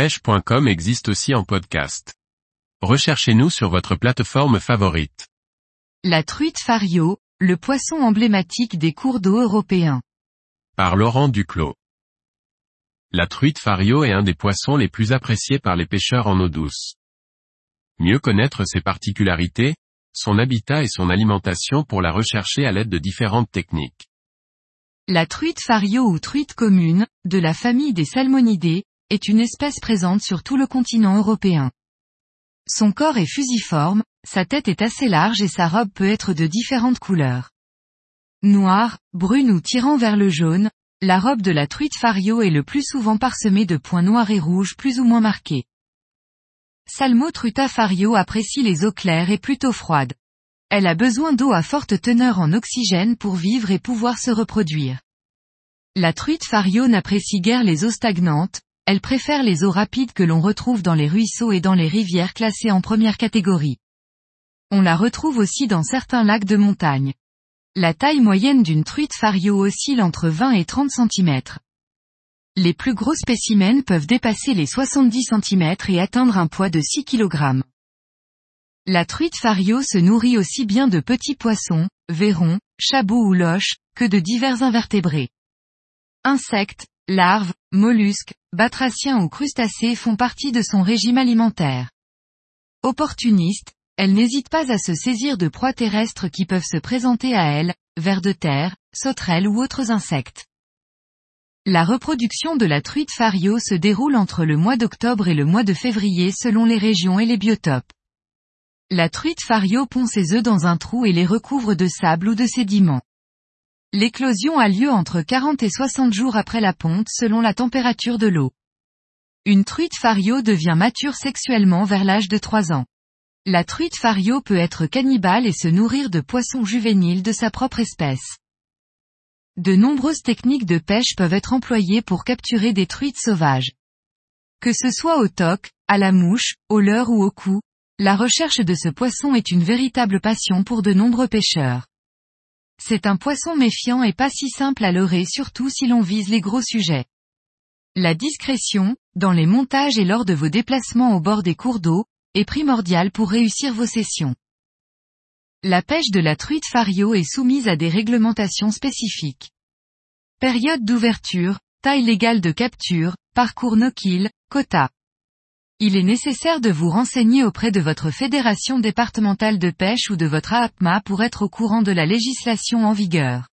Pêche.com existe aussi en podcast. Recherchez-nous sur votre plateforme favorite. La truite fario, le poisson emblématique des cours d'eau européens. Par Laurent Duclos. La truite fario est un des poissons les plus appréciés par les pêcheurs en eau douce. Mieux connaître ses particularités, son habitat et son alimentation pour la rechercher à l'aide de différentes techniques. La truite fario ou truite commune, de la famille des salmonidés, est une espèce présente sur tout le continent européen. Son corps est fusiforme, sa tête est assez large et sa robe peut être de différentes couleurs. Noire, brune ou tirant vers le jaune, la robe de la truite fario est le plus souvent parsemée de points noirs et rouges plus ou moins marqués. Salmo trutta fario apprécie les eaux claires et plutôt froides. Elle a besoin d'eau à forte teneur en oxygène pour vivre et pouvoir se reproduire. La truite fario n'apprécie guère les eaux stagnantes, elle préfère les eaux rapides que l'on retrouve dans les ruisseaux et dans les rivières classées en première catégorie. On la retrouve aussi dans certains lacs de montagne. La taille moyenne d'une truite fario oscille entre 20 et 30 cm. Les plus gros spécimens peuvent dépasser les 70 cm et atteindre un poids de 6 kg. La truite fario se nourrit aussi bien de petits poissons, vairons, chabots ou loches, que de divers invertébrés. Insectes, larves, mollusques, batraciens ou crustacés font partie de son régime alimentaire. Opportuniste, elle n'hésite pas à se saisir de proies terrestres qui peuvent se présenter à elle, vers de terre, sauterelles ou autres insectes. La reproduction de la truite fario se déroule entre le mois d'octobre et le mois de février selon les régions et les biotopes. La truite fario pond ses œufs dans un trou et les recouvre de sable ou de sédiments. L'éclosion a lieu entre 40 et 60 jours après la ponte selon la température de l'eau. Une truite fario devient mature sexuellement vers l'âge de 3 ans. La truite fario peut être cannibale et se nourrir de poissons juvéniles de sa propre espèce. De nombreuses techniques de pêche peuvent être employées pour capturer des truites sauvages. Que ce soit au toc, à la mouche, au leurre ou au coup, la recherche de ce poisson est une véritable passion pour de nombreux pêcheurs. C'est un poisson méfiant et pas si simple à leurrer, surtout si l'on vise les gros sujets. La discrétion, dans les montages et lors de vos déplacements au bord des cours d'eau, est primordiale pour réussir vos sessions. La pêche de la truite fario est soumise à des réglementations spécifiques. Période d'ouverture, taille légale de capture, parcours no-kill, quota. Il est nécessaire de vous renseigner auprès de votre fédération départementale de pêche ou de votre AAPPMA pour être au courant de la législation en vigueur.